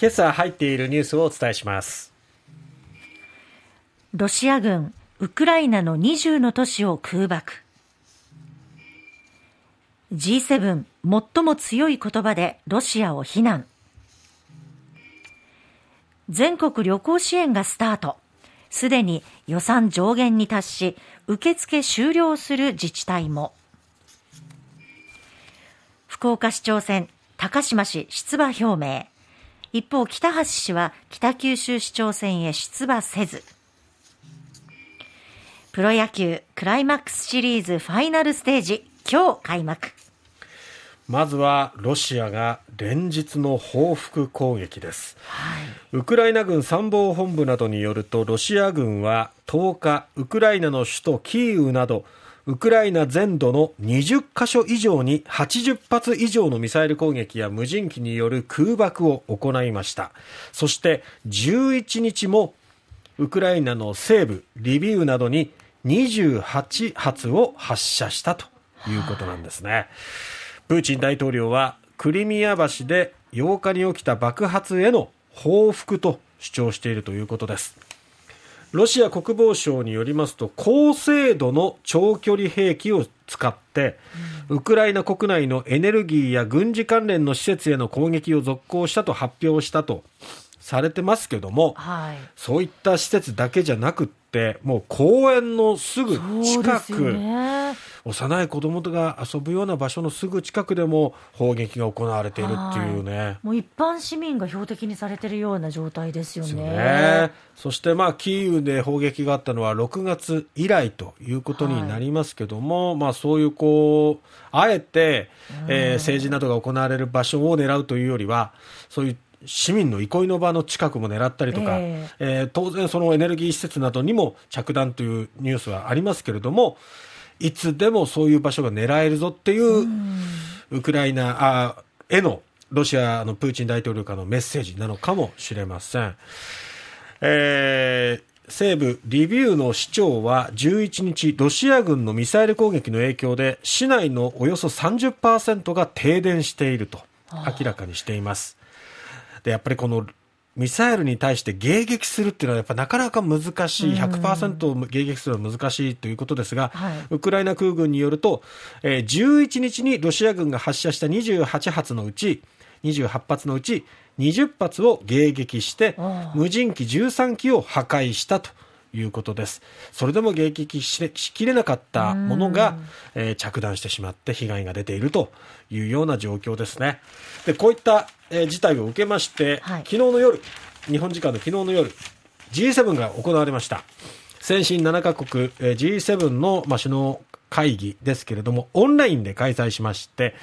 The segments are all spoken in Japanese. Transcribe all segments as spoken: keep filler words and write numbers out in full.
今朝入っているニュースをお伝えします。ロシア軍ウクライナのにじゅうの都市を空爆。 ジーセブン 最も強い言葉でロシアを非難。全国旅行支援がスタート。すでに予算上限に達し、受付終了する自治体も。福岡市長選、高島氏出馬表明。一方、北橋氏は北九州市長選へ出馬せず。プロ野球クライマックスシリーズファイナルステージ、今日開幕。まずはロシアが連日の報復攻撃です、はい、ウクライナ軍参謀本部などによると、ロシア軍はとおかウクライナの首都キーウなどウクライナ全土のにじゅっかしょ以上にはちじゅっぱつ以上のミサイル攻撃や無人機による空爆を行いました。そしてじゅういちにちもウクライナの西部リビウなどににじゅうはちはつを発射したということなんですね、はい。プーチン大統領はクリミア橋でようかに起きた爆発への報復と主張しているということです。ロシア国防省によりますと、高精度の長距離兵器を使ってウクライナ国内のエネルギーや軍事関連の施設への攻撃を続行したと発表したとされてますけども、はい、そういった施設だけじゃなくってもう公園のすぐ近く、幼い子供が遊ぶような場所のすぐ近くでも砲撃が行われているっていうね、はい、もう一般市民が標的にされているような状態ですよ ね, ですよね。そしてまあキーウで砲撃があったのはろくがつ以来ということになりますけども、はい、まあ、そういうこうあえて、えー、政治などが行われる場所を狙うというよりは、そういう市民の憩いの場の近くも狙ったりとか、えーえー、当然そのエネルギー施設などにも着弾というニュースはありますけれども、いつでもそういう場所が狙えるぞっていうウクライナへのロシアのプーチン大統領からのメッセージなのかもしれません、えー、西部リビウの市長はじゅういちにち、ロシア軍のミサイル攻撃の影響で市内のおよそ さんじゅっパーセント が停電していると明らかにしています。でやっぱりこのミサイルに対して迎撃するっていうのはやっぱなかなか難しい、 ひゃくパーセント 迎撃するのは難しいということですが、はい、ウクライナ空軍によると、えー、じゅういちにちにロシア軍が発射したにじゅうはちはつのうちにじゅうはち発のうちにじゅっぱつを迎撃して無人機じゅうさんきを破壊したということです。それでも迎撃しきれなかったものが、えー、着弾してしまって被害が出ているというような状況ですね。でこういった、えー、事態を受けまして、はい、昨日の夜、日本時間の昨日の夜 ジーセブン が行われました。先進ななかこく、えー、ジーセブン の、まあ、首脳会議ですけれども、オンラインで開催しまして、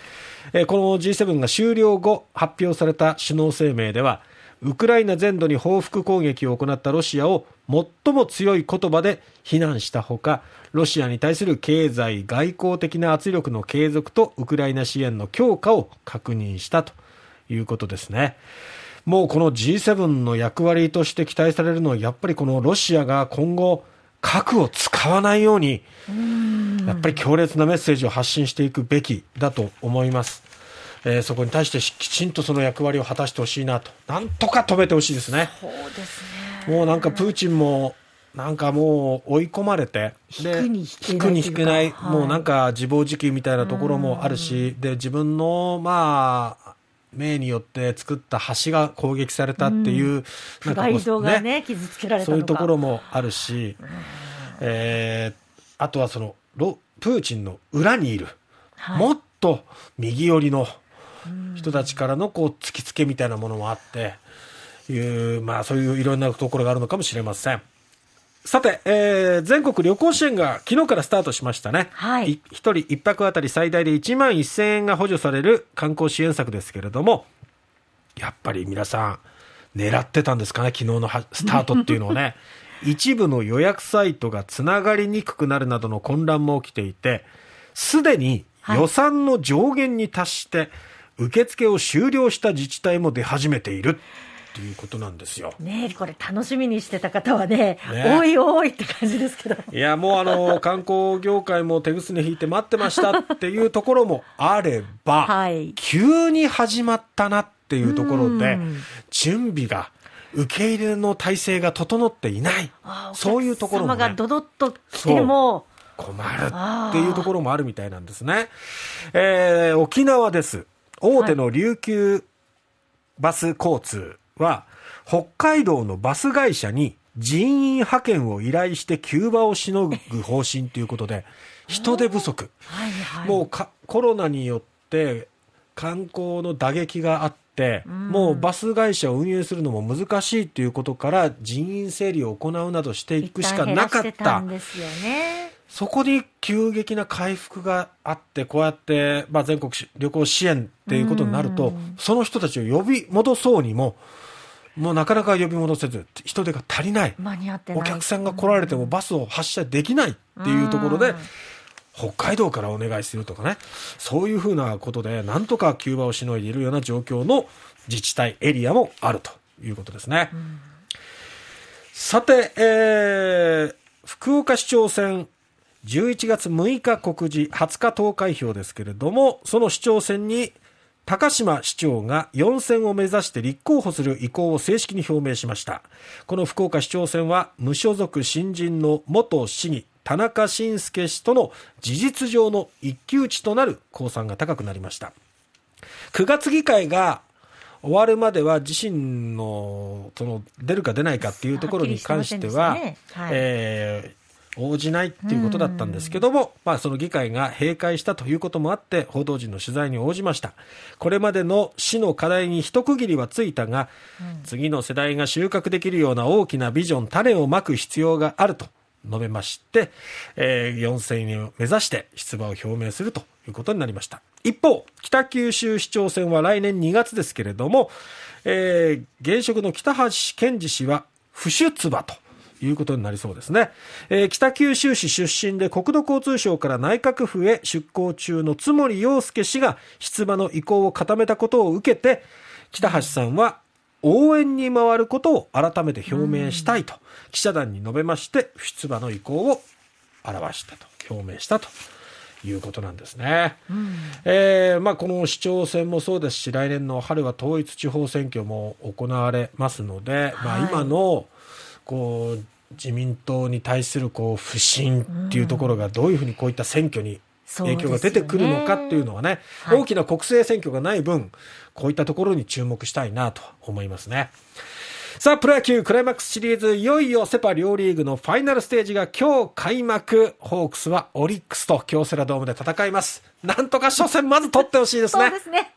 えー、この ジーセブン が終了後発表された首脳声明では、ウクライナ全土に報復攻撃を行ったロシアを最も強い言葉で非難したほか、ロシアに対する経済外交的な圧力の継続とウクライナ支援の強化を確認したということですね。もうこの ジーセブン の役割として期待されるのは、やっぱりこのロシアが今後核を使わないように、やっぱり強烈なメッセージを発信していくべきだと思います。えー、そこに対してきちんとその役割を果たしてほしいなと、なんとか止めてほしいですね。そうですね。もうなんかプーチンもなんかもう追い込まれて、で引くに引けない、はい、もうなんか自暴自棄みたいなところもあるし、で自分のまあ命によって作った橋が攻撃されたっていう、うん、なんかプライドがね、傷つけられたとか、そういうところもあるし、えー、あとはそのロプーチンの裏にいる、はい、もっと右寄りの人たちからのこう突きつけみたいなものもあっていう、まあ、そういういろんなところがあるのかもしれません。さて、えー、全国旅行支援が昨日からスタートしましたね、はい、いひとりいっぱくあたり最大でいちまんせんえんが補助される観光支援策ですけれども、やっぱり皆さん狙ってたんですかね、昨日のスタートっていうのをね一部の予約サイトがつながりにくくなるなどの混乱も起きていて、すでに予算の上限に達して、はい、受付を終了した自治体も出始めているということなんですよ、ね、これ楽しみにしてた方は ね, ねおいおいって感じですけど、いやもうあの観光業界も手ぐすね引いて待ってましたっていうところもあれば、はい、急に始まったなってっていうところで、準備が受け入れの体制が整っていない、そういうところも、ね、お客様がどどっと来ても困るっていうところもあるみたいなんですね。えー、沖縄です。大手の琉球バス交通は、はい、北海道のバス会社に人員派遣を依頼して急場をしのぐ方針ということで人手不足、はいはい、もうかコロナによって観光の打撃があって、もうバス会社を運営するのも難しいということから人員整理を行うなどしていくしかなかった。そこに急激な回復があって、こうやって、まあ、全国旅行支援っていうことになると、その人たちを呼び戻そうにももうなかなか呼び戻せず、人手が足りない、間に合ってない、お客さんが来られてもバスを発車できないっていうところで、北海道からお願いするとかね、そういうふうなことでなんとか急場をしのいでいるような状況の自治体エリアもあるということですね。うん、さて、えー、福岡市長選じゅういちがつむいか告示、はつか投開票ですけれども、その市長選に高島市長がよんせんを目指して立候補する意向を正式に表明しました。この福岡市長選は無所属新人の元市議田中伸介氏との事実上の一騎打ちとなる公算が高くなりました。くがつ議会が終わるまでは自身 の, その出るか出ないかっていうところに関しては、応じないっていうことだったんですけども、まあ、その議会が閉会したということもあって報道陣の取材に応じました。これまでの市の課題に一区切りはついたが、うん、次の世代が収穫できるような大きなビジョン、種をまく必要があると述べまして、えー、よんせんにんを目指して出馬を表明するということになりました。一方、北九州市長選は来年にがつですけれども、えー、現職の北橋健二氏は不出馬ということになりそうですね。えー、北九州市出身で国土交通省から内閣府へ出向中の津森陽介氏が出馬の意向を固めたことを受けて、北橋さんは応援に回ることを改めて表明したいと記者団に述べまして、出馬の意向を表したと表明したということなんですね。うん、えーまあ、この市長選もそうですし、来年の春は統一地方選挙も行われますので、はい、まあ、今のこう自民党に対するこう不信っていうところがどういうふうにこういった選挙に影響が出てくるのかっていうのはね、はい、大きな国政選挙がない分、こういったところに注目したいなと思いますね。さあ、プロ野球クライマックスシリーズ、いよいよセパ両リーグのファイナルステージが今日開幕。ホークスはオリックスと京セラドームで戦います。なんとか初戦まず取ってほしいですね。そうですね。